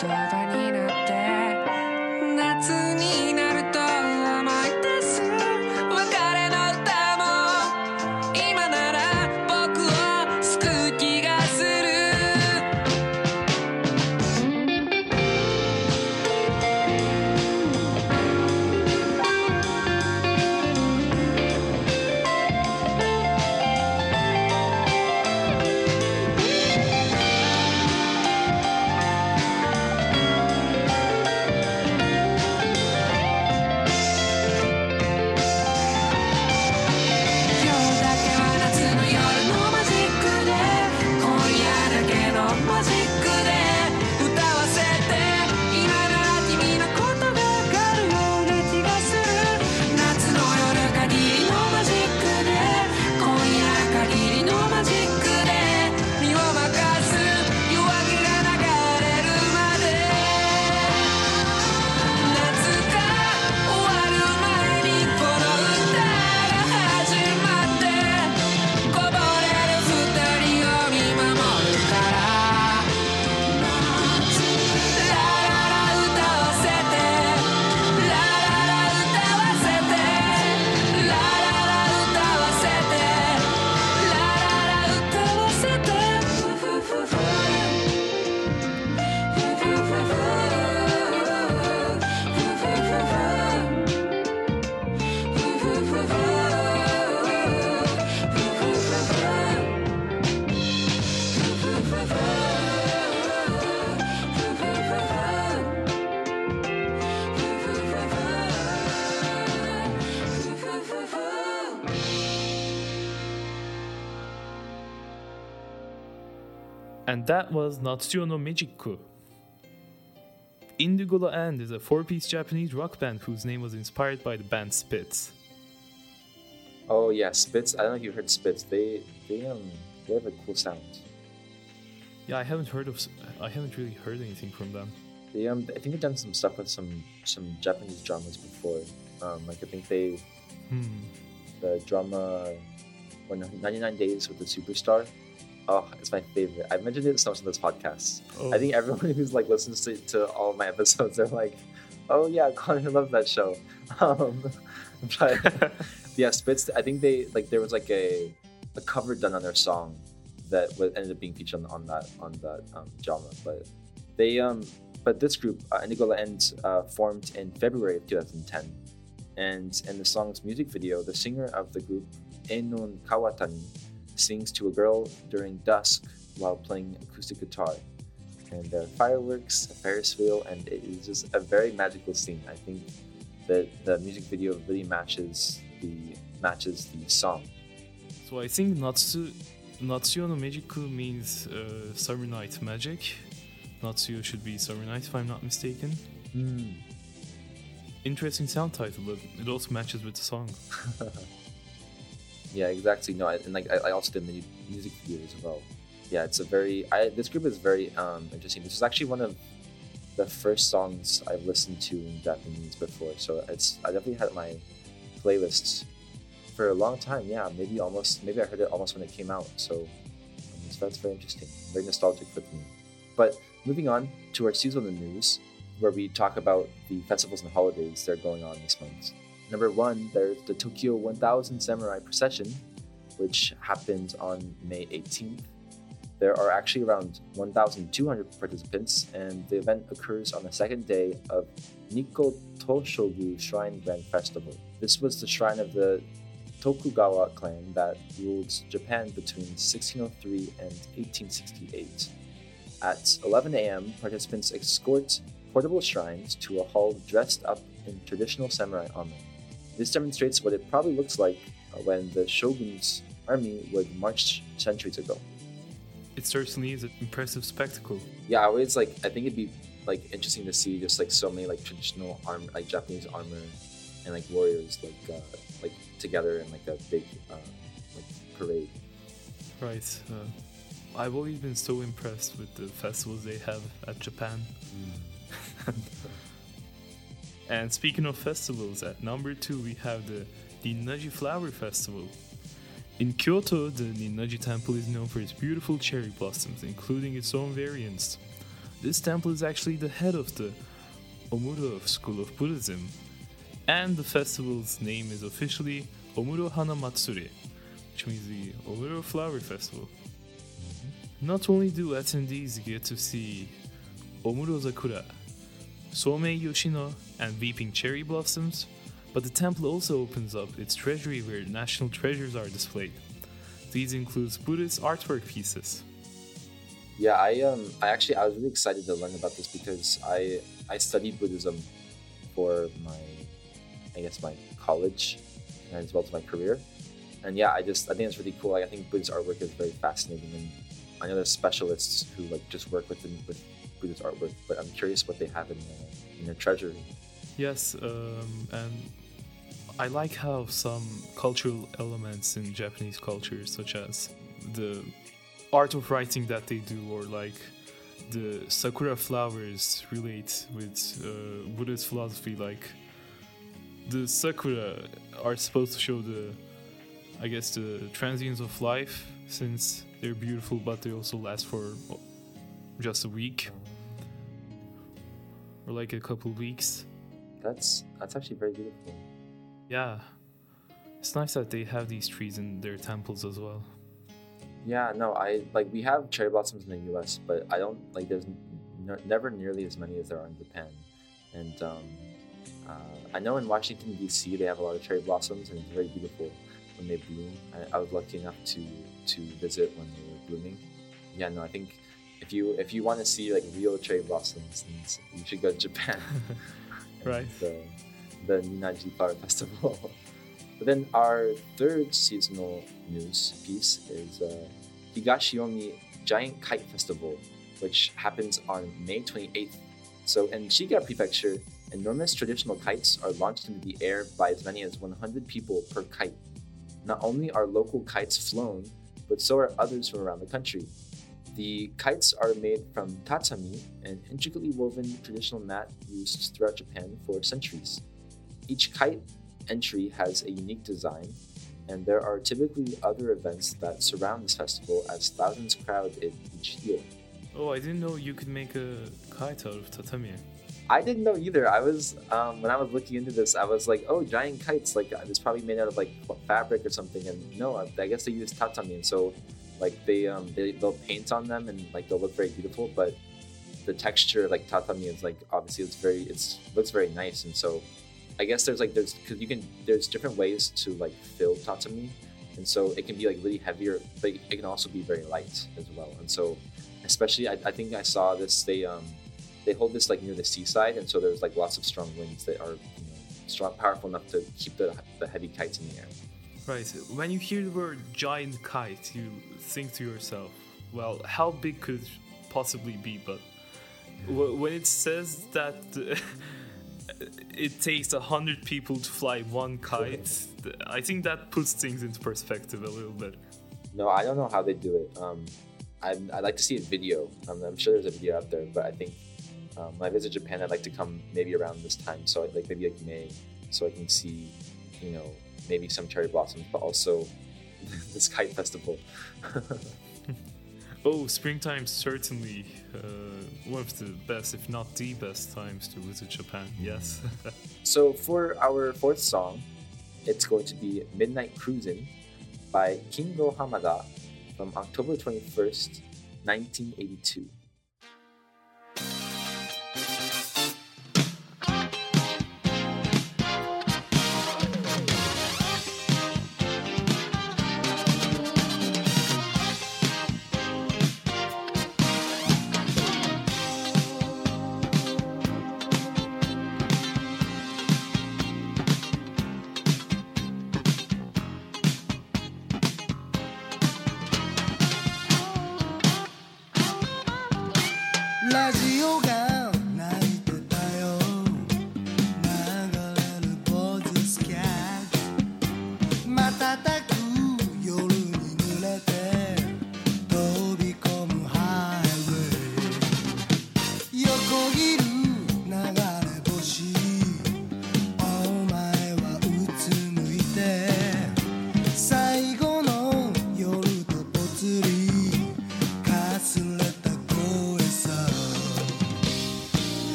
言葉になって夏になると思い出す別れの歌も今なら僕を救う気がするAnd that was Natsuyo no Mejiku. Indigo La And is a four-piece Japanese rock band whose name was inspired by the band Spitz. Oh yeah, Spitz. I don't know if you've heard Spitz. They have a cool sound. Yeah, I haven't really heard anything from them. They I think they've done some stuff with some Japanese dramas before. Like I think they the drama 99 Days with the Superstar. Oh, it's my favorite. I've mentioned it so much on this podcast. Oh. I think everyone who's like listens to all of my episodes, they're like, "Oh yeah, Connor loved that show." But yeah, Spitz. I think they there was a cover done on their song that ended up being featured on that drama. But they but this group, Indigo La End, formed in February of 2010, and in the song's music video, the singer of the group, Enon Kawatani, sings to a girl during dusk while playing acoustic guitar, and there are fireworks, a Ferris wheel, and it is just a very magical scene. I think that the music video really matches the song. So I think Natsuyo no Mejiku means summer night magic. Natsuyo should be summer night if I'm not mistaken. Interesting sound title, but it also matches with the song. Yeah, exactly. No, I also did the music video as well. Yeah, it's a very... this group is very interesting. This is actually one of the first songs I've listened to in Japanese before, so I definitely had my playlists for a long time. Yeah, maybe I heard it almost when it came out, so that's very interesting. Very nostalgic for me. But moving on to our seasonal news, where we talk about the festivals and holidays that are going on this month. Number one, there's the Tokyo 1000 Samurai Procession, which happens on May 18th. There are actually around 1,200 participants, and the event occurs on the second day of Nikko Toshogu Shrine Grand Festival. This was the shrine of the Tokugawa clan that ruled Japan between 1603 and 1868. At 11 a.m., participants escort portable shrines to a hall dressed up in traditional samurai armor. This demonstrates what it probably looks like when the shogun's army would march centuries ago. It certainly is an impressive spectacle. Yeah, I always I think it'd be interesting to see just so many traditional armor, Japanese armor, and warriors together in a big parade. Right. I've always been so impressed with the festivals they have at Japan. And speaking of festivals, at number 2 we have the Ninnaji Flower Festival. In Kyoto, the Ninnaji Temple is known for its beautiful cherry blossoms, including its own variants. This temple is actually the head of the Omuro School of Buddhism, and the festival's name is officially Omuro Hana Matsuri, which means the Omuro Flower Festival. Not only do attendees get to see Omuro Sakura, Soumei Yoshino, and weeping cherry blossoms, but the temple also opens up its treasury where national treasures are displayed. These include Buddhist artwork pieces. Yeah, I was really excited to learn about this because I studied Buddhism for my college as well as my career. And yeah, I think it's really cool. I think Buddhist artwork is very fascinating, and I know there's specialists who just work with Buddhist artwork, but I'm curious what they have in their treasury. Yes, and I like how some cultural elements in Japanese culture, such as the art of writing that they do, or the sakura flowers, relate with Buddhist philosophy. Like the sakura are supposed to show the transience of life, since they're beautiful, but they also last for just a week or a couple weeks. That's actually very beautiful. Yeah, it's nice that they have these trees in their temples as well. Yeah, no, we have cherry blossoms in the U.S., but I don't, there's never nearly as many as there are in Japan. And I know in Washington, D.C., they have a lot of cherry blossoms, and it's very beautiful when they bloom. I was lucky enough to visit when they were blooming. Yeah, no, I think if you want to see, real cherry blossoms, you should go to Japan. Right. The Ninaji Flower Festival. But then our third seasonal news piece is Higashiomi Giant Kite Festival, which happens on May 28th. So in Shiga Prefecture, enormous traditional kites are launched into the air by as many as 100 people per kite. Not only are local kites flown, but so are others from around the country. The kites are made from tatami, an intricately woven traditional mat used throughout Japan for centuries. Each kite entry has a unique design, and there are typically other events that surround this festival as thousands crowd it each year. Oh, I didn't know you could make a kite out of tatami. I didn't know either. I was, when I was looking into this, I was like, oh, giant kites, it's probably made out of fabric or something. And no, I guess they use tatami, and so they'll paint on them, and they'll look very beautiful, but the texture tatami is obviously it looks very nice. And so I guess there's different ways to fill tatami, and so it can be really heavier, but it can also be very light as well. And so especially I think I saw this, they hold this near the seaside, and so there's lots of strong winds that are powerful enough to keep the heavy kites in the air. Right. When you hear the word giant kite, you think to yourself, well, how big could it possibly be? But when it says that it takes 100 people to fly one kite, I think that puts things into perspective a little bit. No, I don't know how they do it. I'd like to see a video. I'm sure there's a video out there, but I think when I visit Japan, I'd like to come maybe around this time, so maybe May, so I can see, maybe some cherry blossoms, but also this kite festival. Oh, springtime certainly one of the best, if not the best, times to visit Japan, yes. So for our fourth song, it's going to be Midnight Cruisin' by Kingo Hamada from October 21st, 1982.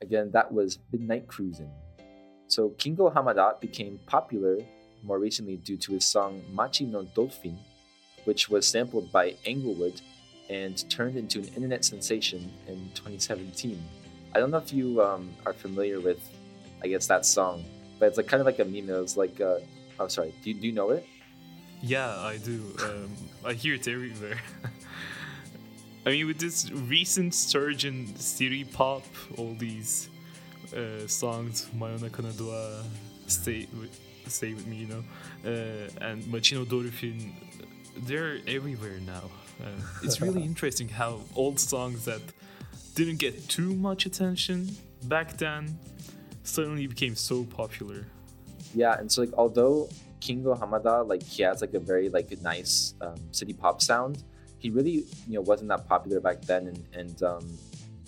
Again, that was Midnight Cruisin'. So Kingo Hamada became popular more recently due to his song Machi no Dolphin, which was sampled by Englewood and turned into an internet sensation in 2017. I don't know if you are familiar with, I guess, that song, but it's like kind of like a meme. It's like, oh, sorry, do you know it? Yeah, I do. I hear it everywhere. I mean, with this recent surge in city pop, all these songs, Mayonaka no Doa, Stay With Me, you know, and Machi no Dolphin, they're everywhere now. It's really interesting how old songs that didn't get too much attention back then suddenly became so popular. Yeah, and so like although Kingo Hamada, like he has like a very like nice city pop sound, he really, you know, wasn't that popular back then, and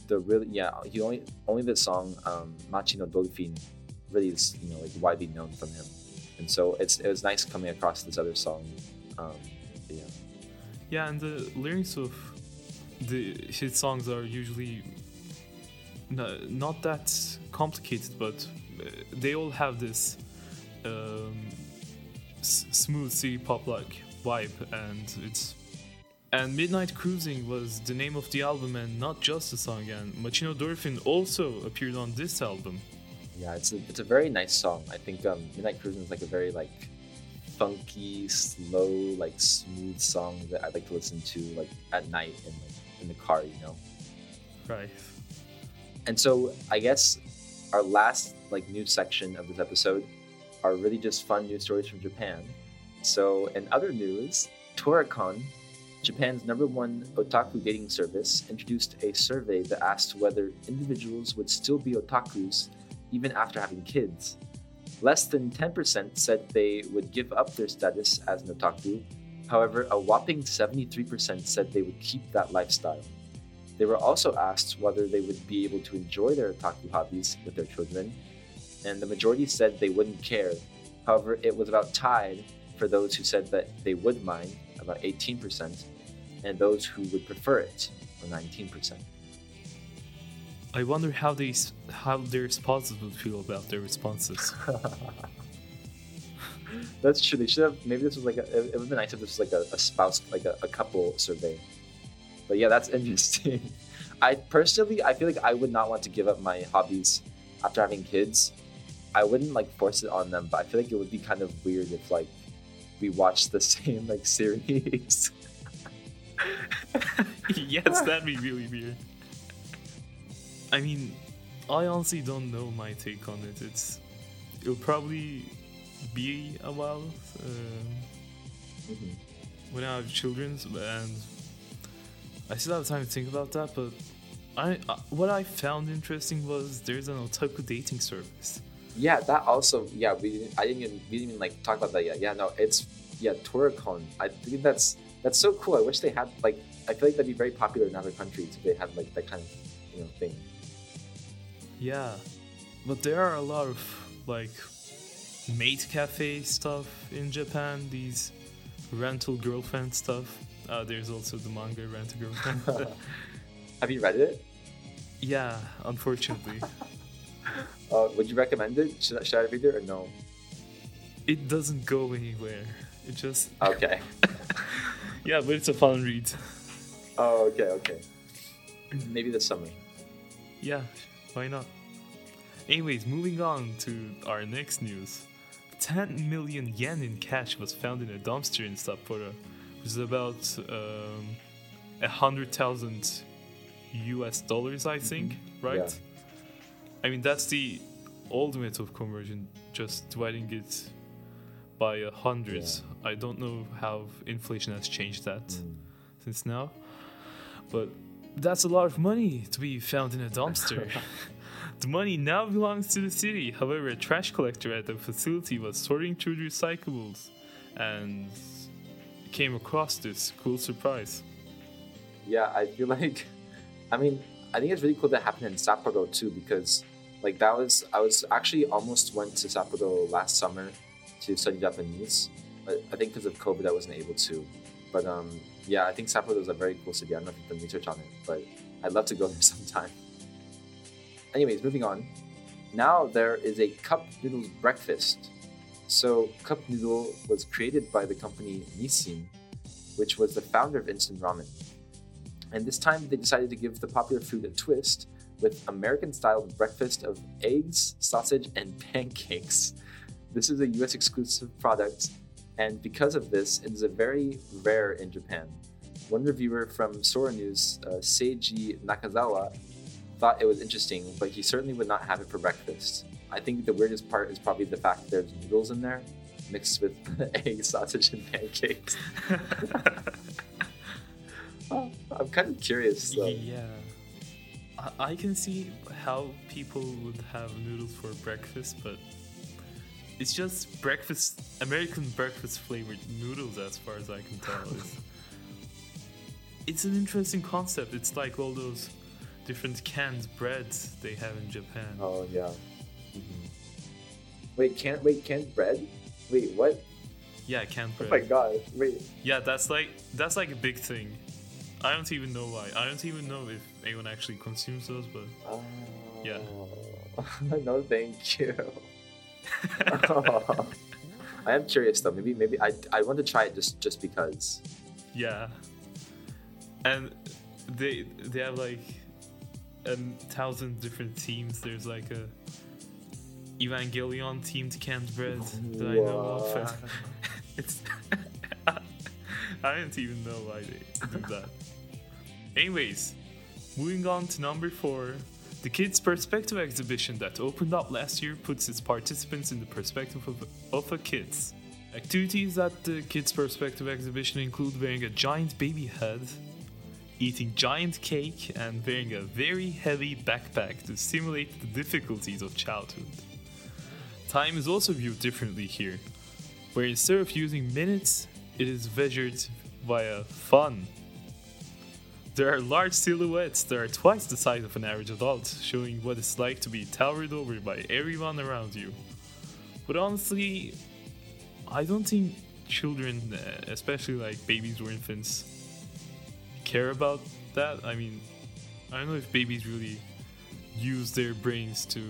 the really, yeah, he only the song Machi no Dolphin really is, you know, like widely known from him, and so it was nice coming across this other song, yeah. Yeah, and the lyrics of his songs are usually not that complicated, but they all have this smooth city pop like vibe, And Midnight Cruising was the name of the album and not just the song, and Machi no Dolphin also appeared on this album. Yeah, it's a very nice song. I think Midnight Cruising is like a very like funky, slow, like smooth song that I like to listen to like at night and like in the car, you know. Right. And so I guess our last like news section of this episode are really just fun news stories from Japan. So in other news, Toricon, Japan's #1 otaku dating service, introduced a survey that asked whether individuals would still be otakus even after having kids. Less than 10% said they would give up their status as an otaku. However, a whopping 73% said they would keep that lifestyle. They were also asked whether they would be able to enjoy their otaku hobbies with their children, and the majority said they wouldn't care. However, it was about tied for those who said that they would mind, about 18%, and those who would prefer it, or 19%. I wonder how their spouses would feel about their responses. That's true. They should have. Maybe this was like it would be nice if this was like a spouse, like a couple survey. But yeah, that's interesting. I feel like I would not want to give up my hobbies after having kids. I wouldn't like force it on them, but I feel like it would be kind of weird if like we watched the same like series. Yes, that'd be really weird. I mean, I honestly don't know my take on it. It'll probably be a while when I have children, and I still have time to think about that. But what I found interesting was there's an otaku dating service. Yeah, that also. Yeah, we didn't even like talk about that yet. Yeah, no, it's Toricon. I think that's so cool. I wish they had like. I feel like that'd be very popular in other countries if they had like that kind of thing. Yeah, but there are a lot of like maid cafe stuff in Japan. These rental girlfriend stuff. There's also the manga Rental Girlfriend. Have you read it? Yeah, unfortunately. Would you recommend it? Should I read it or no? It doesn't go anywhere. It just... Okay. Yeah, but it's a fun read. Oh, okay. Maybe this summer. Yeah, why not? Anyways, moving on to our next news. 10 million yen in cash was found in a dumpster in Sapporo, which is about 100,000 US dollars, I think, right? Yeah. I mean, that's the ultimate of conversion, just dividing it by 100. Yeah. I don't know how inflation has changed that since now, but that's a lot of money to be found in a dumpster. The money now belongs to the city. However, a trash collector at the facility was sorting through the recyclables and came across this cool surprise. Yeah, I feel like... I mean, I think it's really cool that happened in Sapporo too, because like I was actually almost went to Sapporo last summer to study Japanese, but I think because of COVID I wasn't able to. But yeah, I think Sapporo is a very cool city. I don't know if you've done research on it, but I'd love to go there sometime. Anyways, moving on. Now there is a cup noodles breakfast. So cup noodle was created by the company Nissin, which was the founder of instant ramen. And this time they decided to give the popular food a twist with American-style breakfast of eggs, sausage, and pancakes. This is a US exclusive product, and because of this, it is a very rare in Japan. One reviewer from Sora News, Seiji Nakazawa, thought it was interesting, but he certainly would not have it for breakfast. I think the weirdest part is probably the fact that there's noodles in there, mixed with eggs, sausage, and pancakes. Oh, I'm kind of curious though. Yeah, I can see how people would have noodles for breakfast, but it's just breakfast, American breakfast flavored noodles as far as I can tell. It's an interesting concept. It's like all those different canned breads they have in Japan. Oh yeah. Wait, canned bread? Wait, what? Yeah, canned bread. Oh my god, wait. Yeah, that's like a big thing. I don't even know why. I don't even know if anyone actually consumes those, but yeah. No, thank you. Oh. I am curious though. Maybe I want to try it just because. Yeah. And they have like 1,000 different teams. There's like a Evangelion themed canned bread that I know of. It's. I don't even know why they do that. Anyways, moving on to number 4. The Kids' Perspective exhibition that opened up last year puts its participants in the perspective of a kids. Activities at the Kids' Perspective exhibition include wearing a giant baby head, eating giant cake, and wearing a very heavy backpack to simulate the difficulties of childhood. Time is also viewed differently here, where instead of using minutes, it is measured via fun. There are large silhouettes that are twice the size of an average adult, showing what it's like to be towered over by everyone around you. But honestly, I don't think children, especially like babies or infants, care about that. I mean, I don't know if babies really use their brains to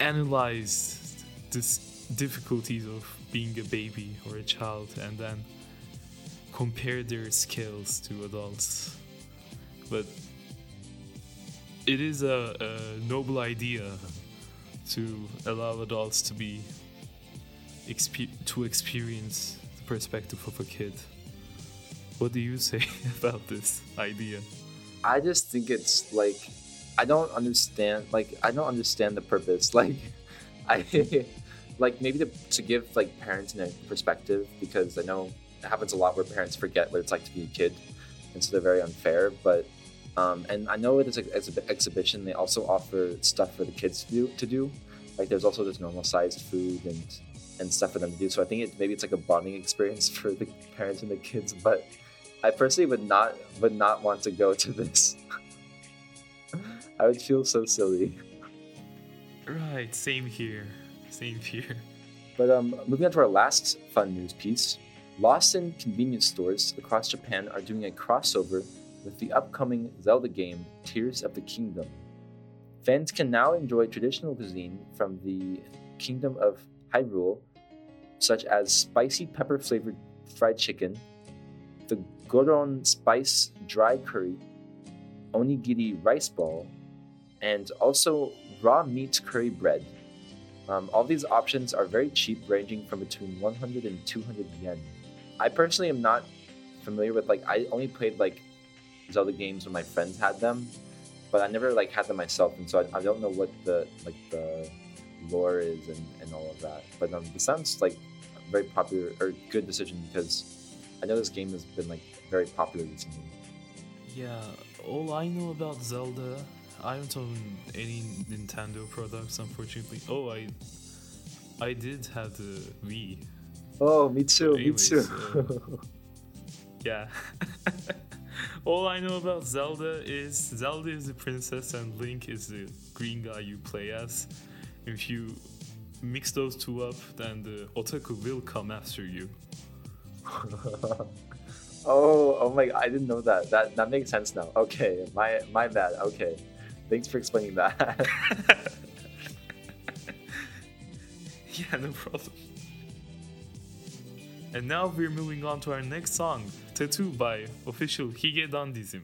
analyze this difficulties of being a baby or a child and then compare their skills to adults, but it is a noble idea to allow adults to be to experience the perspective of a kid. What do you say about this idea? I just think it's like, I don't understand the purpose. Like, maybe to give like parents a perspective, because I know it happens a lot where parents forget what it's like to be a kid, and so they're very unfair. But and I know it is an exhibition. They also offer stuff for the kids to do. Like there's also just normal sized food and stuff for them to do. So I think maybe it's like a bonding experience for the parents and the kids. But I personally would not want to go to this. I would feel so silly. Right, same here. But moving on to our last fun news piece. Lawson convenience stores across Japan are doing a crossover with the upcoming Zelda game, Tears of the Kingdom. Fans can now enjoy traditional cuisine from the Kingdom of Hyrule, such as spicy pepper-flavored fried chicken, the Goron spice dry curry, onigiri rice ball, and also raw meat curry bread. All these options are very cheap, ranging from between 100 and 200 yen. I personally am not familiar with, like, I only played like Zelda games when my friends had them, but I never like had them myself, and so I don't know what the lore is and all of that. But it sounds like a very popular or good decision, because I know this game has been like very popular recently. Yeah, all I know about Zelda, I don't own any Nintendo products, unfortunately. Oh, I did have the Wii. Oh, me too. Yeah. All I know about Zelda is the princess and Link is the green guy you play as. If you mix those two up, then the otaku will come after you. Oh my! I didn't know that. That makes sense now. Okay, my bad. Okay, thanks for explaining that. Yeah, no problem. And now we're moving on to our next song, Tattoo by Official Hige Dandism.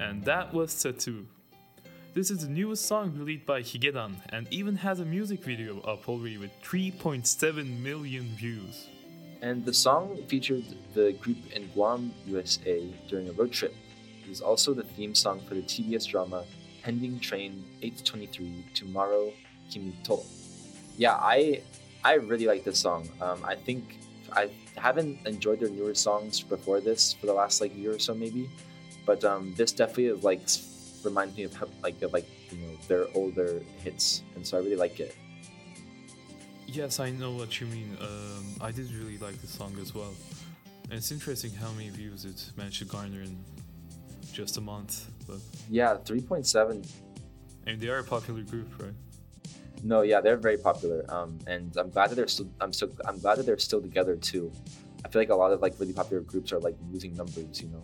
And that was Tattoo. This is the newest song released by Higedan and even has a music video up already with 3.7 million views. And the song featured the group in Guam, USA during a road trip. It is also the theme song for the TBS drama Pending Train 823 Tomorrow Kimito. Yeah, I really like this song. I think I haven't enjoyed their newer songs before this for the last year or so maybe, but this definitely reminds me of you know, their older hits, and so I really like it. Yes, I know what you mean. I did really like the song as well. And it's interesting how many views it managed to garner in just a month. But yeah, 3.7. And they are a popular group, right? No, yeah, they're very popular. And I'm glad that I'm glad that they're still together too. I feel like a lot of really popular groups are losing numbers, you know.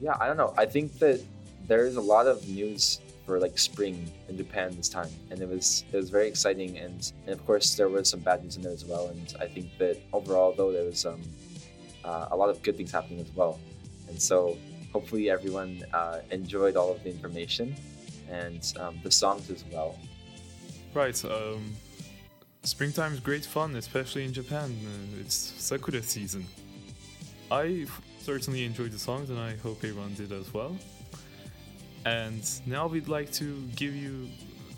Yeah, I don't know. I think that there's a lot of news for spring in Japan this time, and it was very exciting, and of course there was some bad news in there as well, and I think that overall though there was a lot of good things happening as well, and so hopefully everyone enjoyed all of the information and the songs as well. Right, springtime is great fun, especially in Japan. It's Sakura season. I certainly enjoyed the songs, and I hope everyone did as well. And now we'd like to give you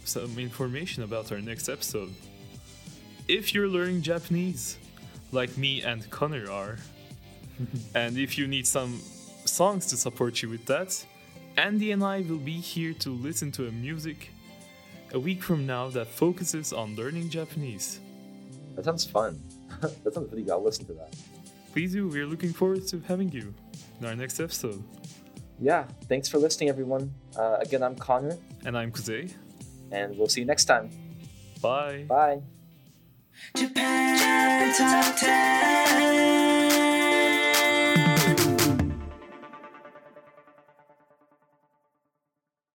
some information about our next episode. If you're learning Japanese, like me and Connor are, and if you need some songs to support you with that, Andy and I will be here to listen to a music a week from now that focuses on learning Japanese. That sounds fun. That sounds pretty good. I'll listen to that. Please do. We're looking forward to having you in our next episode. Yeah, thanks for listening, everyone. Again, I'm Connor. And I'm Kuzey. And we'll see you next time. Bye. Bye. Japan Top 10.